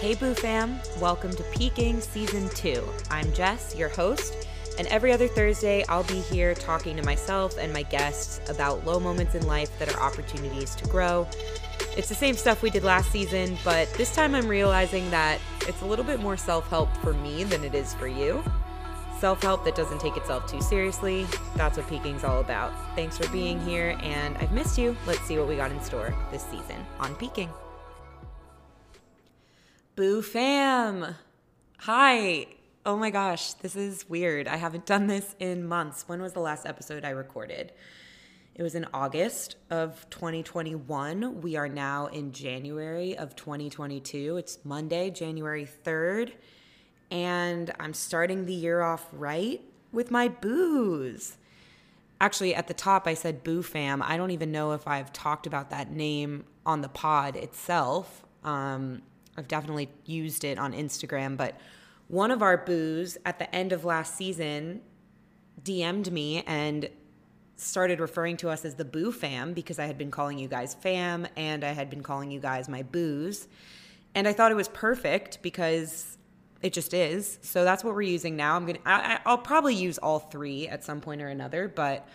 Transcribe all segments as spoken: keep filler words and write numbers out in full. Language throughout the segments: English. Hey Boo Fam, welcome to Peaking Season two. I'm Jess, your host, and every other Thursday I'll be here talking to myself and my guests about low moments in life that are opportunities to grow. It's the same stuff we did last season, but this time I'm realizing that it's a little bit more self-help for me than it is for you. Self-help that doesn't take itself too seriously. That's what Peaking's all about. Thanks for being here, and I've missed you. Let's see what we got in store this season on Peaking. Boo Fam! Hi! Oh my gosh, this is weird. I haven't done this in months. When was the last episode I recorded? It was in August of twenty twenty-one. We are now in January of twenty twenty-two. It's Monday, January third, and I'm starting the year off right with my boos. Actually, at the top, I said Boo Fam. I don't even know if I've talked about that name on the pod itself. Um... I've definitely used it on Instagram, but one of our boos at the end of last season D M'd me and started referring to us as the Boo Fam because I had been calling you guys fam and I had been calling you guys my boos. And I thought it was perfect because it just is. So that's what we're using now. I'm gonna, I, I'll probably use all three at some point or another, but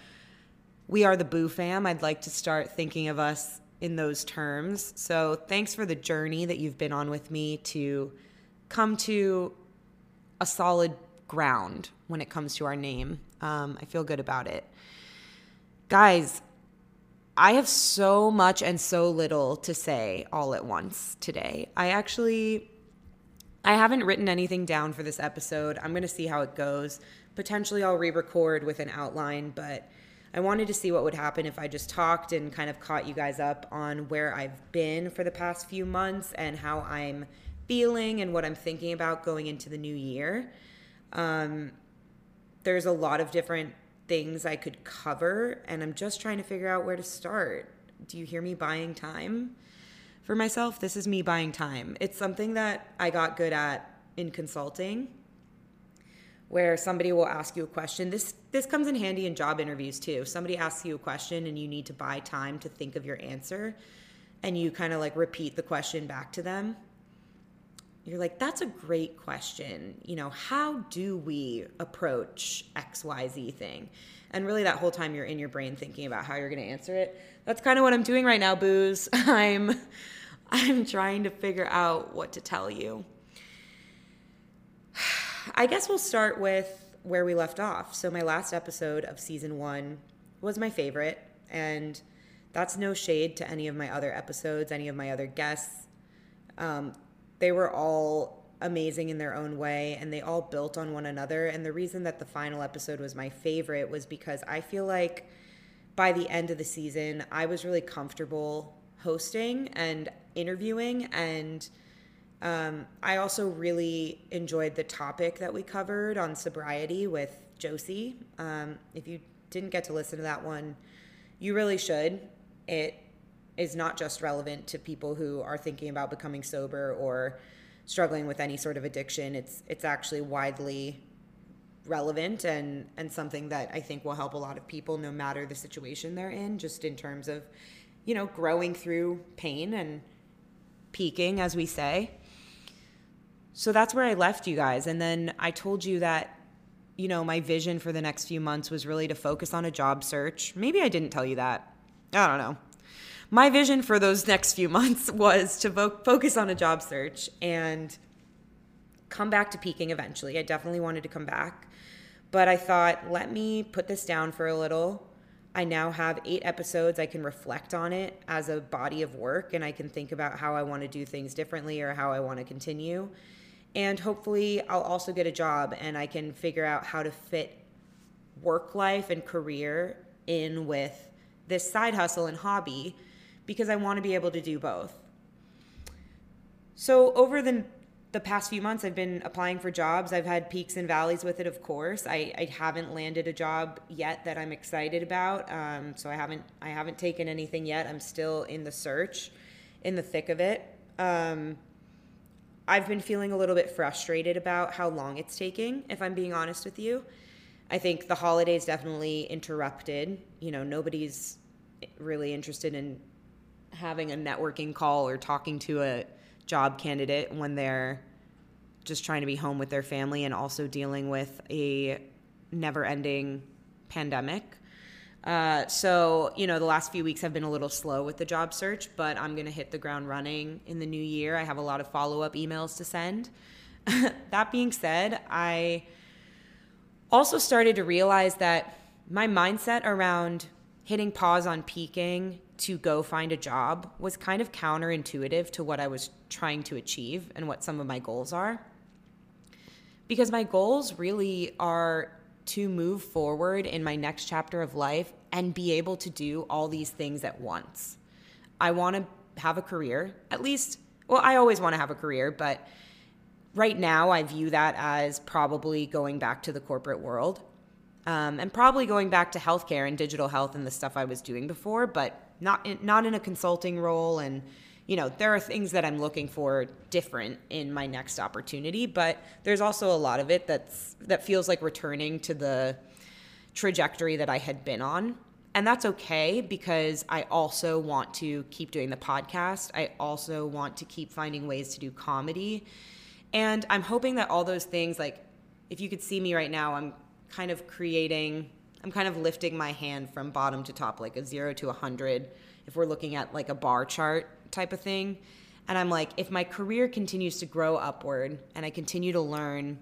we are the Boo Fam. I'd like to start thinking of us in those terms. So thanks for the journey that you've been on with me to come to a solid ground when it comes to our name. Um, I feel good about it. Guys, I have so much and so little to say all at once today. I actually, I haven't written anything down for this episode. I'm going to see how it goes. Potentially I'll re-record with an outline, but I wanted to see what would happen if I just talked and kind of caught you guys up on where I've been for the past few months and how I'm feeling and what I'm thinking about going into the new year. Um, there's a lot of different things I could cover, and I'm just trying to figure out where to start. Do you hear me buying time? For myself, this is me buying time. It's something that I got good at in consulting, where somebody will ask you a question. This this comes in handy in job interviews too. Somebody asks you a question and you need to buy time to think of your answer, and you kind of like repeat the question back to them. You're like, that's a great question. You know, how do we approach X Y Z thing? And really that whole time you're in your brain thinking about how you're going to answer it. That's kind of what I'm doing right now, boos. I'm I'm trying to figure out what to tell you. I guess we'll start with where we left off. So my last episode of season one was my favorite, and that's no shade to any of my other episodes, any of my other guests. Um, they were all amazing in their own way, and they all built on one another. And the reason that the final episode was my favorite was because I feel like by the end of the season, I was really comfortable hosting and interviewing, and Um, I also really enjoyed the topic that we covered on sobriety with Josie. Um, if you didn't get to listen to that one, you really should. It is not just relevant to people who are thinking about becoming sober or struggling with any sort of addiction. It's it's actually widely relevant and, and something that I think will help a lot of people no matter the situation they're in, just in terms of, you know, growing through pain and peaking, as we say. So that's where I left you guys. And then I told you that, you know, my vision for the next few months was really to focus on a job search. Maybe I didn't tell you that. I don't know. My vision for those next few months was to vo- focus on a job search and come back to peaking eventually. I definitely wanted to come back. But I thought, let me put this down for a little. I now have eight episodes. I can reflect on it as a body of work, and I can think about how I want to do things differently or how I want to continue. And hopefully I'll also get a job and I can figure out how to fit work life and career in with this side hustle and hobby, because I want to be able to do both. So over the The past few months, I've been applying for jobs. I've had peaks and valleys with it, of course. I, I haven't landed a job yet that I'm excited about, um, so I haven't I haven't taken anything yet. I'm still in the search, in the thick of it. Um, I've been feeling a little bit frustrated about how long it's taking, if I'm being honest with you. I think the holidays definitely interrupted. You know, nobody's really interested in having a networking call or talking to a job candidate when they're just trying to be home with their family and also dealing with a never-ending pandemic. Uh, so, you know, the last few weeks have been a little slow with the job search, but I'm going to hit the ground running in the new year. I have a lot of follow-up emails to send. That being said, I also started to realize that my mindset around hitting pause on peaking to go find a job was kind of counterintuitive to what I was trying to achieve and what some of my goals are. Because my goals really are to move forward in my next chapter of life and be able to do all these things at once. I want to have a career, at least, well, I always want to have a career, but right now I view that as probably going back to the corporate world. Um, and probably going back to healthcare and digital health and the stuff I was doing before, but not in, not in a consulting role. And, you know, there are things that I'm looking for different in my next opportunity, but there's also a lot of it that's that feels like returning to the trajectory that I had been on. And that's okay, because I also want to keep doing the podcast. I also want to keep finding ways to do comedy. And I'm hoping that all those things, like, if you could see me right now, I'm kind of creating, I'm kind of lifting my hand from bottom to top, like a zero to a hundred, if we're looking at like a bar chart type of thing. And I'm like, if my career continues to grow upward and I continue to learn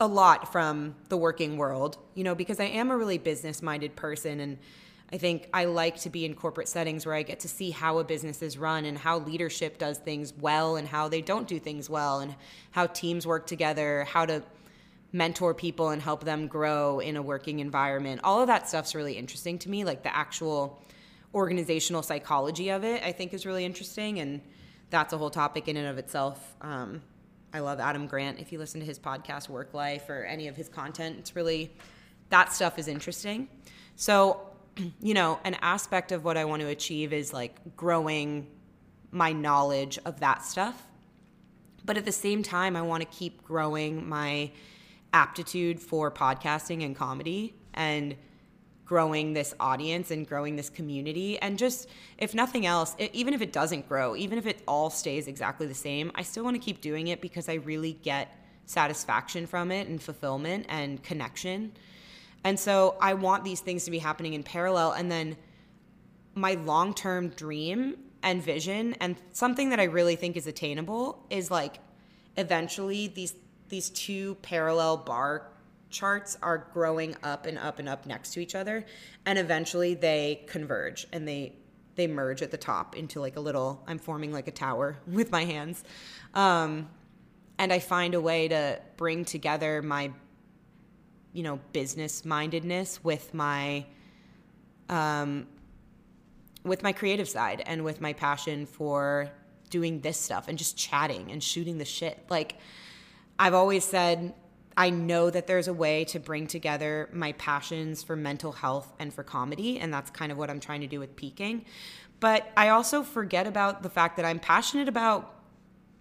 a lot from the working world, you know, because I am a really business-minded person, and I think I like to be in corporate settings where I get to see how a business is run and how leadership does things well and how they don't do things well and how teams work together, how to mentor people and help them grow in a working environment. All of that stuff's really interesting to me. Like, the actual organizational psychology of it, I think, is really interesting. And that's a whole topic in and of itself. Um, I love Adam Grant. If you listen to his podcast, Work Life, or any of his content, it's really, that stuff is interesting. So, you know, an aspect of what I want to achieve is like growing my knowledge of that stuff. But at the same time, I want to keep growing my aptitude for podcasting and comedy and growing this audience and growing this community. And just, if nothing else, even if it doesn't grow, even if it all stays exactly the same, I still want to keep doing it because I really get satisfaction from it and fulfillment and connection. And so I want these things to be happening in parallel. And then my long-term dream and vision, and something that I really think is attainable, is like eventually these These two parallel bar charts are growing up and up and up next to each other, and eventually they converge and they they merge at the top into like a little, I'm forming like a tower with my hands. Um, and I find a way to bring together my, you know, business mindedness with my um, with my creative side and with my passion for doing this stuff and just chatting and shooting the shit. Like, I've always said, I know that there's a way to bring together my passions for mental health and for comedy, and that's kind of what I'm trying to do with peaking. But I also forget about the fact that I'm passionate about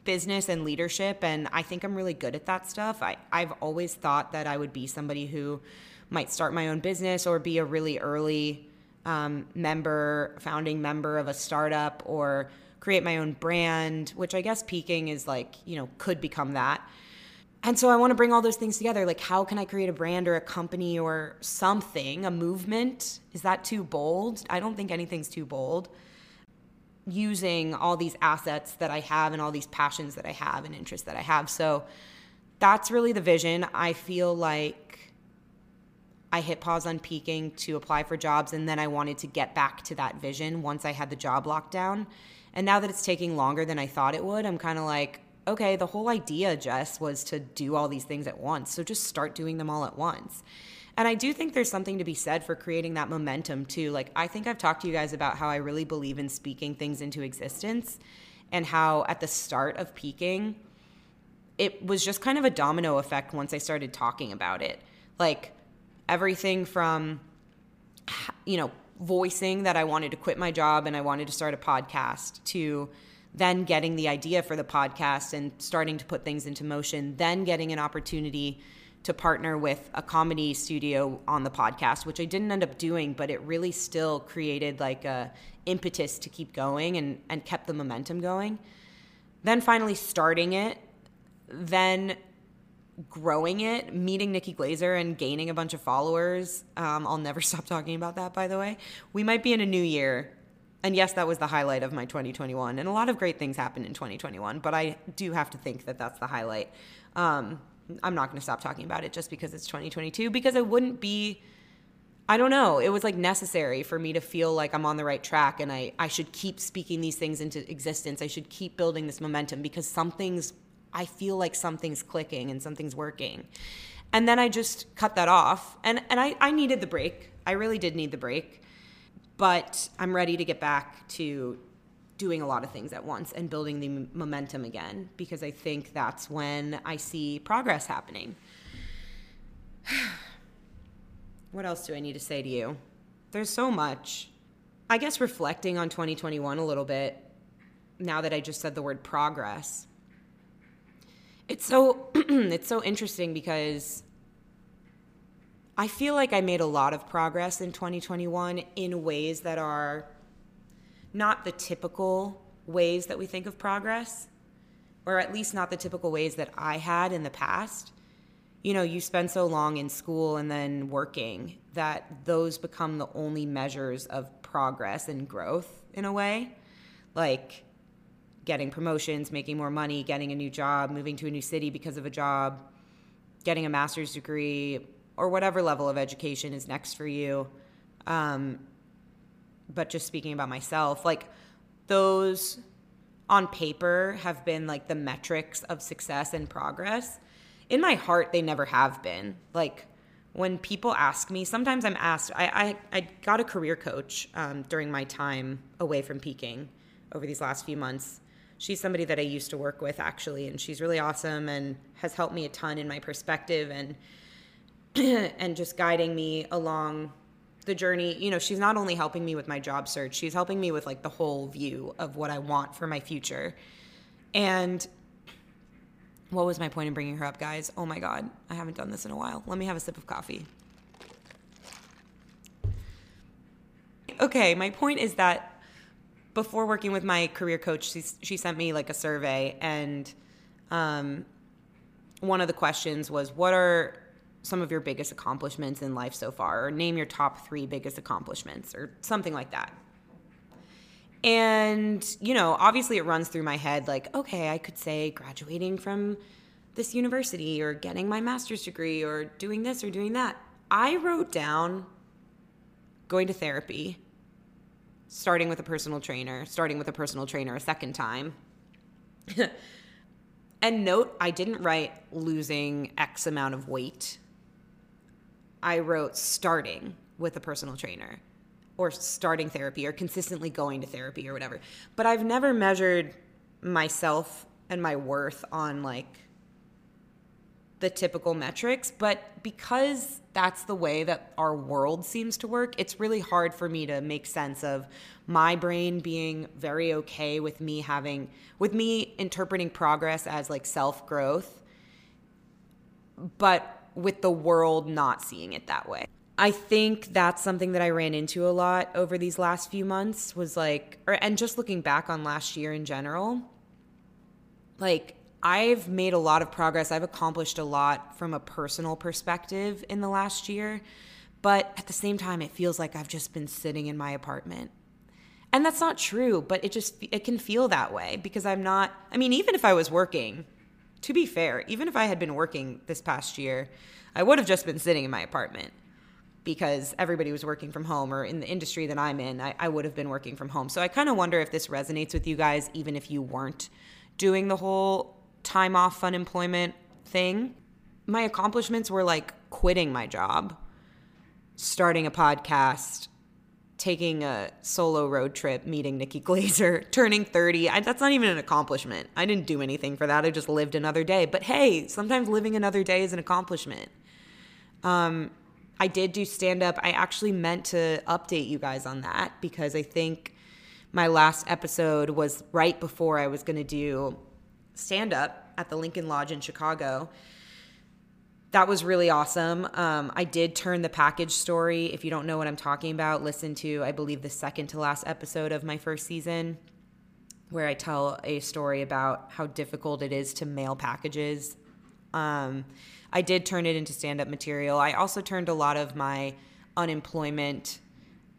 business and leadership, and I think I'm really good at that stuff. I, I've always thought that I would be somebody who might start my own business or be a really early um, member, founding member of a startup, or create my own brand, which I guess peaking is like, you know, could become that. And so I want to bring all those things together. Like, how can I create a brand or a company or something, a movement? Is that too bold? I don't think anything's too bold. Using all these assets that I have and all these passions that I have and interests that I have. So that's really the vision. I feel like I hit pause on peaking to apply for jobs, and then I wanted to get back to that vision once I had the job lockdown. And now that it's taking longer than I thought it would, I'm kind of like, okay, the whole idea, Jess, was to do all these things at once. So just start doing them all at once. And I do think there's something to be said for creating that momentum too. Like, I think I've talked to you guys about how I really believe in speaking things into existence, and how at the start of peaking, it was just kind of a domino effect once I started talking about it. Like, everything from, you know, voicing that I wanted to quit my job and I wanted to start a podcast, to then getting the idea for the podcast and starting to put things into motion, then getting an opportunity to partner with a comedy studio on the podcast, which I didn't end up doing, but it really still created like a impetus to keep going and, and kept the momentum going. then finally starting it, then growing it, meeting Nikki Glaser and gaining a bunch of followers. Um, I'll never stop talking about that, by the way. We might be in a new year. And yes, that was the highlight of my twenty twenty-one. And a lot of great things happened in twenty twenty-one, but I do have to think that that's the highlight. Um, I'm not going to stop talking about it just because it's twenty twenty-two, because it wouldn't be, I don't know, it was like necessary for me to feel like I'm on the right track and I, I should keep speaking these things into existence. I should keep building this momentum because something's, I feel like something's clicking and something's working. And then I just cut that off. And, and I, I needed the break. I really did need the break. But I'm ready to get back to doing a lot of things at once and building the m- momentum again, because I think that's when I see progress happening. What else do I need to say to you? There's so much. I guess reflecting on twenty twenty-one a little bit, now that I just said the word progress, it's so it's so interesting because I feel like I made a lot of progress in twenty twenty-one in ways that are not the typical ways that we think of progress, or at least not the typical ways that I had in the past. You know, you spend so long in school and then working that those become the only measures of progress and growth in a way, like getting promotions, making more money, getting a new job, moving to a new city because of a job, getting a master's degree, or whatever level of education is next for you. Um, but just speaking about myself, like those on paper have been like the metrics of success and progress. In my heart, they never have been. Like when people ask me, sometimes I'm asked, I I, I got a career coach um, during my time away from peaking over these last few months. She's somebody that I used to work with actually, and she's really awesome and has helped me a ton in my perspective and and just guiding me along the journey. You know, she's not only helping me with my job search, she's helping me with like the whole view of what I want for my future. And what was my point in bringing her up, guys? Oh my God, I haven't done this in a while. Let me have a sip of coffee. Okay, my point is that before working with my career coach, she, she sent me like a survey, and um, one of the questions was, what are some of your biggest accomplishments in life so far, or name your top three biggest accomplishments or something like that. And, you know, obviously it runs through my head like, okay, I could say graduating from this university or getting my master's degree or doing this or doing that. I wrote down going to therapy, starting with a personal trainer, starting with a personal trainer a second time. And note, I didn't write losing X amount of weight. I wrote starting with a personal trainer or starting therapy or consistently going to therapy or whatever. But I've never measured myself and my worth on like the typical metrics. But because that's the way that our world seems to work, it's really hard for me to make sense of my brain being very okay with me having, with me interpreting progress as like self-growth, but with the world not seeing it that way. I think that's something that I ran into a lot over these last few months was like, or, and just looking back on last year in general, like I've made a lot of progress. I've accomplished a lot from a personal perspective in the last year, but at the same time, it feels like I've just been sitting in my apartment. And that's not true, but it just, it can feel that way because I'm not, I mean, even if I was working, to be fair, even if I had been working this past year, I would have just been sitting in my apartment, because everybody was working from home, or in the industry that I'm in, I, I would have been working from home. So I kind of wonder if this resonates with you guys, even if you weren't doing the whole time off unemployment thing. My accomplishments were like quitting my job, starting a podcast, taking a solo road trip, meeting Nikki Glaser, turning thirty. I, that's not even an accomplishment. I didn't do anything for that. I just lived another day. But hey, sometimes living another day is an accomplishment. Um... I did do stand-up. I actually meant to update you guys on that because I think my last episode was right before I was going to do stand-up at the Lincoln Lodge in Chicago. That was really awesome. Um, I did turn the package story. If you don't know what I'm talking about, listen to, I believe, the second to last episode of my first season. where I tell a story about how difficult it is to mail packages. Um, I did turn it into stand-up material. I also turned a lot of my unemployment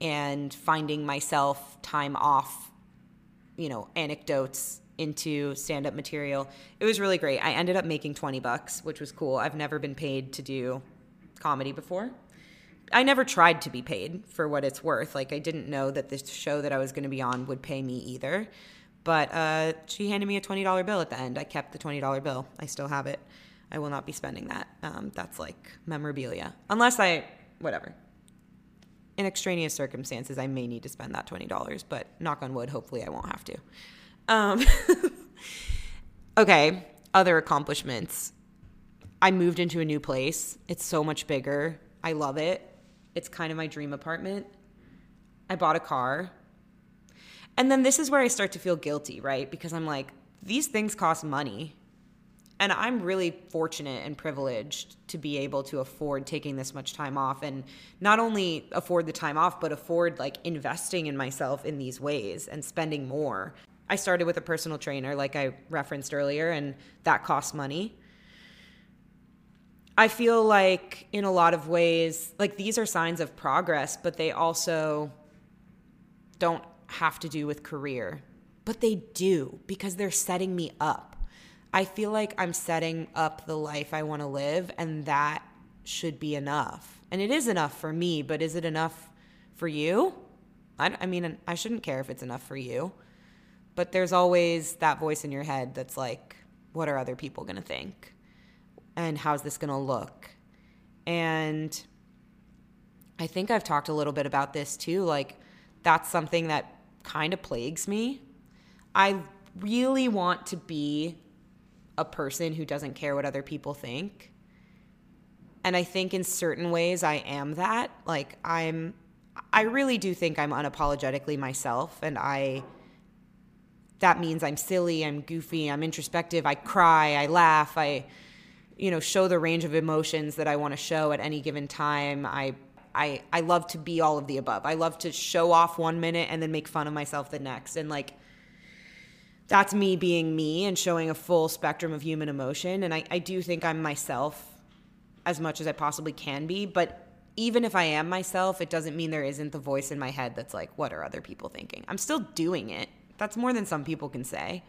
and finding myself time off, you know, anecdotes into stand-up material. It was really great. I ended up making twenty bucks, which was cool. I've never been paid to do comedy before. I never tried to be paid, for what it's worth. Like, I didn't know that this show that I was going to be on would pay me either. But uh, she handed me a twenty dollar bill at the end. I kept the twenty dollar bill. I still have it. I will not be spending that. Um, that's like memorabilia. Unless I, whatever. In extraneous circumstances, I may need to spend that twenty dollars. But knock on wood, hopefully I won't have to. Um, okay, other accomplishments. I moved into a new place. It's so much bigger. I love it. It's kind of my dream apartment. I bought a car. And then this is where I start to feel guilty, right? Because I'm like, these things cost money. And I'm really fortunate and privileged to be able to afford taking this much time off, and not only afford the time off, but afford like investing in myself in these ways and spending more. I started with a personal trainer, like I referenced earlier, and that costs money. I feel like in a lot of ways, like these are signs of progress, but they also don't have to do with career. But they do, because they're setting me up. I feel like I'm setting up the life I want to live, and that should be enough. And it is enough for me, but is it enough for you? I, I mean, I shouldn't care if it's enough for you. But there's always that voice in your head that's like, what are other people going to think? And how's this going to look? And I think I've talked a little bit about this too. Like, that's something that kind of plagues me. I really want to be a person who doesn't care what other people think. And I think in certain ways I am that. Like, I'm, I really do think I'm unapologetically myself. And I, that means I'm silly, I'm goofy, I'm introspective, I cry, I laugh, I... you know, show the range of emotions that I want to show at any given time. I, I, I love to be all of the above. I love to show off one minute and then make fun of myself the next. And like, that's me being me and showing a full spectrum of human emotion. And I, I do think I'm myself as much as I possibly can be. But even if I am myself, it doesn't mean there isn't the voice in my head that's like, what are other people thinking? I'm still doing it. That's more than some people can say.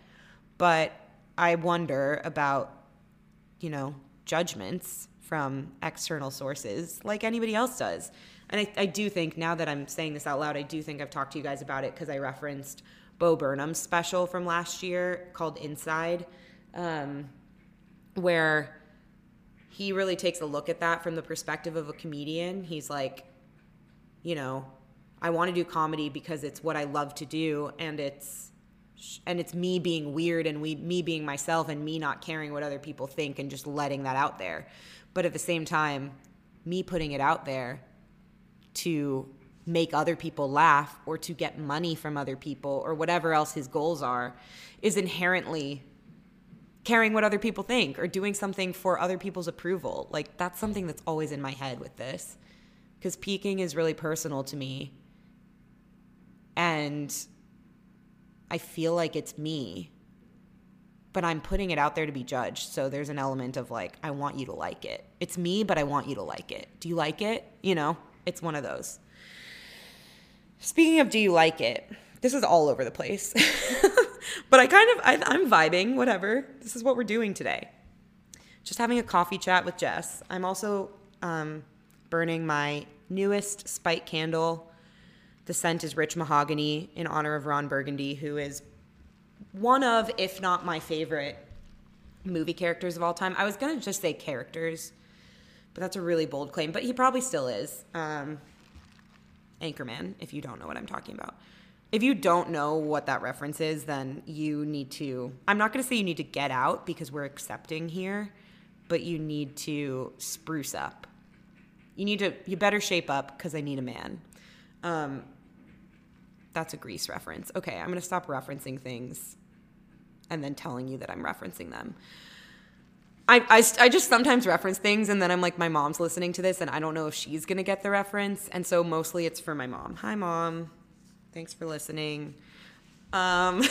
But I wonder about, you know, judgments from external sources like anybody else does. And I, I do think, now that I'm saying this out loud, I do think I've talked to you guys about it, because I referenced Bo Burnham's special from last year called Inside, um, where he really takes a look at that from the perspective of a comedian. He's like, you know, I want to do comedy because it's what I love to do, and it's And it's me being weird and we, me being myself and me not caring what other people think and just letting that out there. But at the same time, me putting it out there to make other people laugh or to get money from other people or whatever else his goals are is inherently caring what other people think or doing something for other people's approval. Like, that's something that's always in my head with this, because peaking is really personal to me. And I feel like it's me, but I'm putting it out there to be judged. So there's an element of like, I want you to like it. It's me, but I want you to like it. Do you like it? You know, it's one of those. Speaking of do you like it, this is all over the place. But I kind of, I, I'm vibing, whatever. This is what we're doing today. Just having a coffee chat with Jess. I'm also um, burning my newest spike candle. The scent is Rich Mahogany in honor of Ron Burgundy, who is one of, if not my favorite, movie characters of all time. I was going to just say characters, but that's a really bold claim. But he probably still is. Um, Anchorman, if you don't know what I'm talking about. If you don't know what that reference is, then you need to – I'm not going to say you need to get out, because we're accepting here, but you need to spruce up. You need to – you better shape up, because I need a man. Um, That's a Grease reference. Okay, I'm going to stop referencing things and then telling you that I'm referencing them. I, I, I just sometimes reference things, and then I'm like, my mom's listening to this, and I don't know if she's going to get the reference. And so mostly it's for my mom. Hi, Mom. Thanks for listening. Um,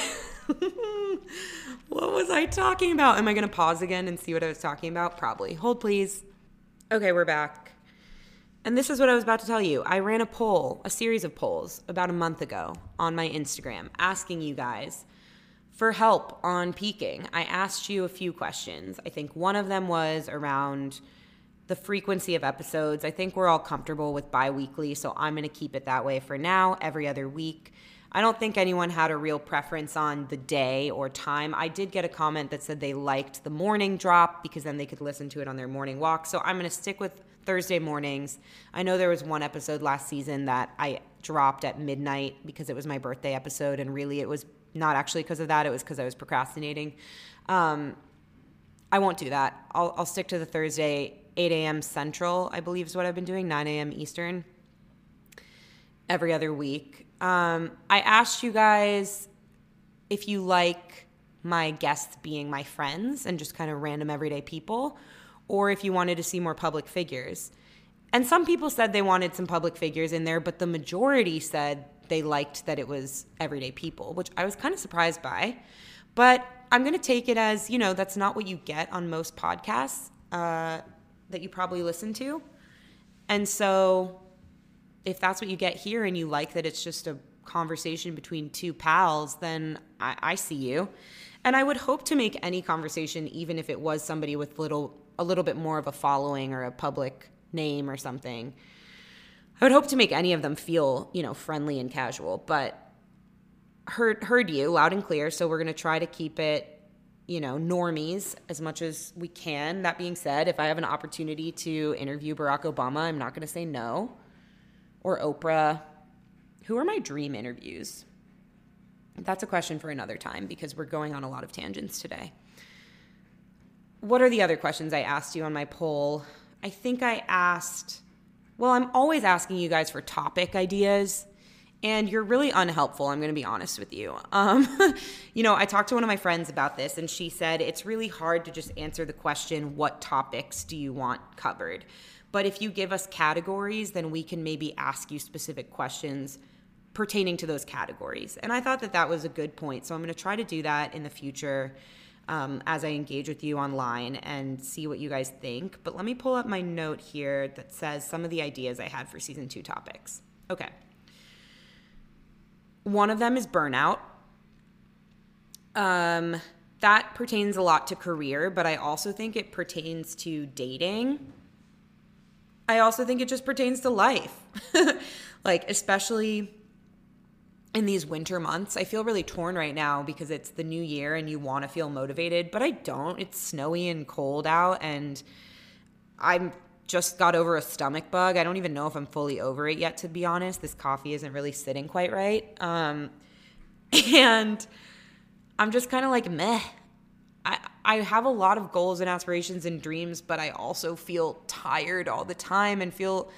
What was I talking about? Am I going to pause again and see what I was talking about? Probably. Hold, please. Okay, we're back. And this is what I was about to tell you. I ran a poll, a series of polls, about a month ago on my Instagram asking you guys for help on peaking. I asked you a few questions. I think one of them was around the frequency of episodes. I think we're all comfortable with bi-weekly, so I'm going to keep it that way for now, every other week. I don't think anyone had a real preference on the day or time. I did get a comment that said they liked the morning drop because then they could listen to it on their morning walk. So I'm going to stick with Thursday mornings. I know there was one episode last season that I dropped at midnight because it was my birthday episode, and really it was not actually because of that. It was because I was procrastinating. Um, I won't do that. I'll, I'll stick to the Thursday, eight a.m. Central, I believe is what I've been doing, nine a.m. Eastern every other week. Um, I asked you guys if you like my guests being my friends and just kind of random everyday people, or if you wanted to see more public figures. And some people said they wanted some public figures in there, but the majority said they liked that it was everyday people, which I was kind of surprised by. But I'm going to take it as, you know, that's not what you get on most podcasts uh, that you probably listen to. And so if that's what you get here and you like that it's just a conversation between two pals, then I, I see you. And I would hope to make any conversation, even if it was somebody with little, a little bit more of a following or a public name or something. I would hope to make any of them feel, you know, friendly and casual. But heard heard you loud and clear, so we're going to try to keep it, you know, normies as much as we can. That being said, if I have an opportunity to interview Barack Obama, I'm not going to say no. Or Oprah. Who are my dream interviews? That's a question for another time because we're going on a lot of tangents today. What are the other questions I asked you on my poll? I think I asked, well, I'm always asking you guys for topic ideas, and you're really unhelpful, I'm going to be honest with you. Um, you know, I talked to one of my friends about this, and she said it's really hard to just answer the question, what topics do you want covered? But if you give us categories, then we can maybe ask you specific questions pertaining to those categories. And I thought that that was a good point. So I'm going to try to do that in the future um, as I engage with you online and see what you guys think. But let me pull up my note here that says some of the ideas I had for season two topics. Okay. One of them is burnout. Um, that pertains a lot to career, but I also think it pertains to dating. I also think it just pertains to life, like especially in these winter months. I feel really torn right now because it's the new year and you want to feel motivated, but I don't. It's snowy and cold out, and I'm just got over a stomach bug. I don't even know if I'm fully over it yet, to be honest. This coffee isn't really sitting quite right, um, and I'm just kind of like meh. I, I have a lot of goals and aspirations and dreams, but I also feel tired all the time and feel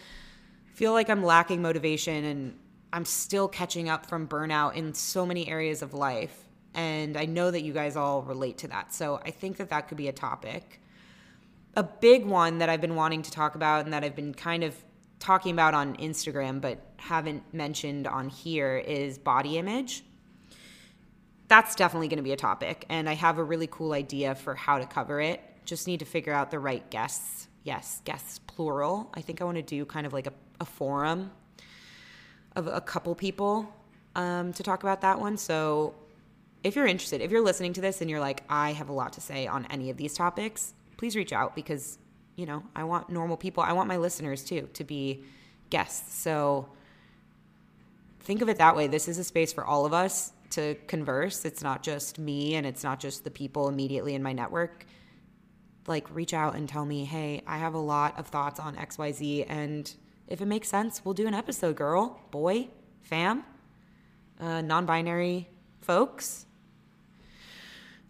feel like I'm lacking motivation, and I'm still catching up from burnout in so many areas of life. And I know that you guys all relate to that. So I think that that could be a topic. A big one that I've been wanting to talk about and that I've been kind of talking about on Instagram but haven't mentioned on here is body image. That's definitely going to be a topic, and I have a really cool idea for how to cover it. Just need to figure out the right guests. Yes, guests, plural. I think I want to do kind of like a, a forum of a couple people um, to talk about that one. So if you're interested, if you're listening to this and you're like, I have a lot to say on any of these topics, please reach out because, you know, I want normal people. I want my listeners too to be guests. So think of it that way. This is a space for all of us to converse. It's not just me, and it's not just the people immediately in my network. Like, reach out and tell me, hey, I have a lot of thoughts on X Y Z, and if it makes sense, we'll do an episode, girl, boy, fam, uh, non-binary folks.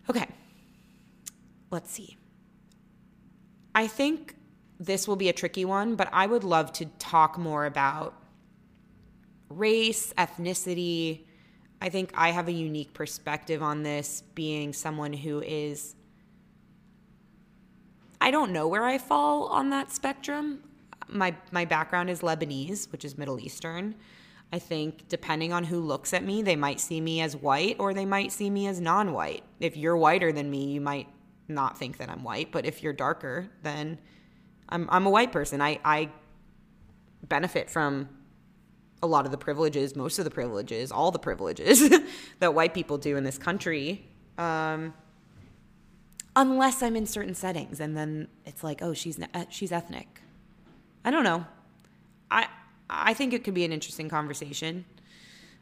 Okay, let's see. I think this will be a tricky one, but I would love to talk more about race, ethnicity. I think I have a unique perspective on this, being someone who is, I don't know where I fall on that spectrum. My my background is Lebanese, which is Middle Eastern. I think depending on who looks at me, they might see me as white or they might see me as non-white. If you're whiter than me, you might not think that I'm white, but if you're darker, then I'm I'm a white person. I, I benefit from a lot of the privileges, most of the privileges, all the privileges that white people do in this country, um, unless I'm in certain settings, and then it's like, oh, she's she's ethnic. I don't know. I I think it could be an interesting conversation.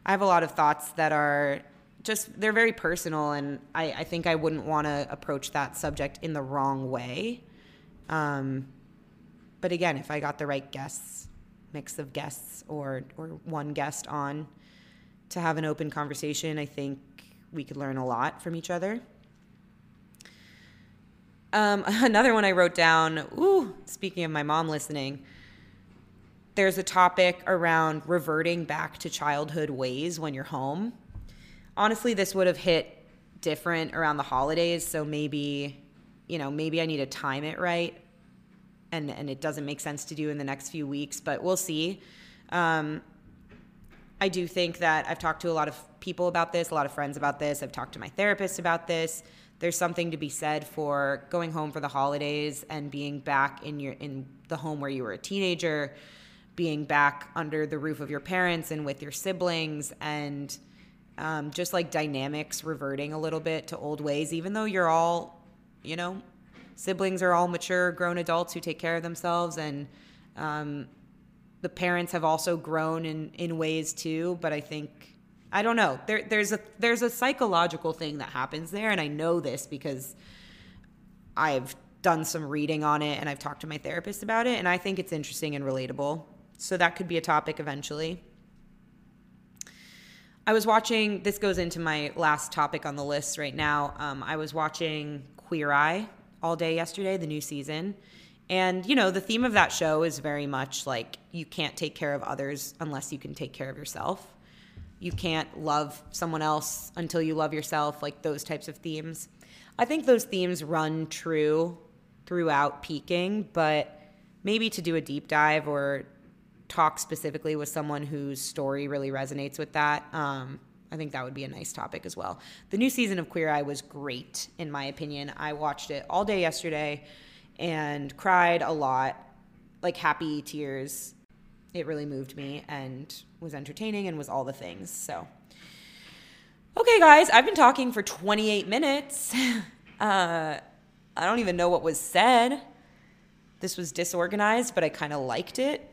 I have a lot of thoughts that are just, they're very personal, and I, I think I wouldn't want to approach that subject in the wrong way. Um, but again, if I got the right guests, mix of guests or, or one guest on to have an open conversation, I think we could learn a lot from each other. Um, another one I wrote down, ooh, speaking of my mom listening, there's a topic around reverting back to childhood ways when you're home. Honestly, this would have hit different around the holidays, so maybe, you know, maybe I need to time it right, and and it doesn't make sense to do in the next few weeks, but we'll see. Um, I do think that I've talked to a lot of people about this, a lot of friends about this. I've talked to my therapist about this. There's something to be said for going home for the holidays and being back in your in the home where you were a teenager, being back under the roof of your parents and with your siblings, and um, just like dynamics reverting a little bit to old ways, even though you're all, you know, siblings are all mature, grown adults who take care of themselves, and um, the parents have also grown in, in ways too. But I think, I don't know, there, there's a there's a psychological thing that happens there, and I know this because I've done some reading on it and I've talked to my therapist about it, and I think it's interesting and relatable. So that could be a topic eventually. I was watching, this goes into my last topic on the list right now, um, I was watching Queer Eye all day yesterday, the new season. And, you know, the theme of that show is very much like you can't take care of others unless you can take care of yourself. You can't love someone else until you love yourself, like those types of themes. I think those themes run true throughout Peaking, but maybe to do a deep dive or talk specifically with someone whose story really resonates with that, um, I think that would be a nice topic as well. The new season of Queer Eye was great, in my opinion. I watched it all day yesterday and cried a lot, like happy tears. It really moved me and was entertaining and was all the things. So, okay, guys, I've been talking for twenty-eight minutes. Uh, I don't even know what was said. This was disorganized, but I kind of liked it.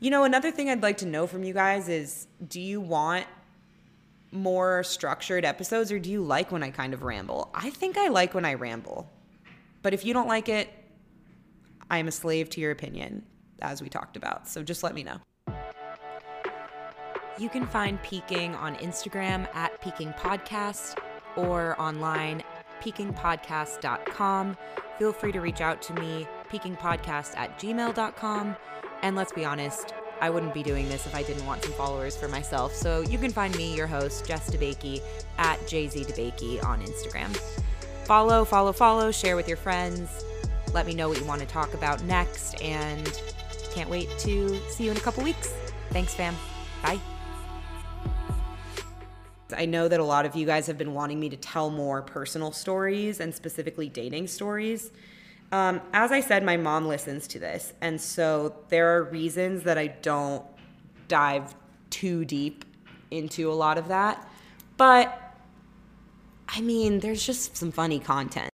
You know, another thing I'd like to know from you guys is, do you want more structured episodes, or do you like when I kind of ramble? I think I like when I ramble, but if you don't like it, I am a slave to your opinion, as we talked about. So just let me know. You can find Peaking on Instagram at Peaking Podcast or online peaking podcast dot com. Feel free to reach out to me, peaking podcast at gmail dot com. And let's be honest, I wouldn't be doing this if I didn't want some followers for myself. So you can find me, your host, Jess DeBakey, at J Z DeBakey on Instagram. Follow, follow, follow, share with your friends. Let me know what you want to talk about next, and can't wait to see you in a couple weeks. Thanks, fam. Bye. I know that a lot of you guys have been wanting me to tell more personal stories and specifically dating stories. Um, as I said, my mom listens to this, and so there are reasons that I don't dive too deep into a lot of that. But, I mean, there's just some funny content.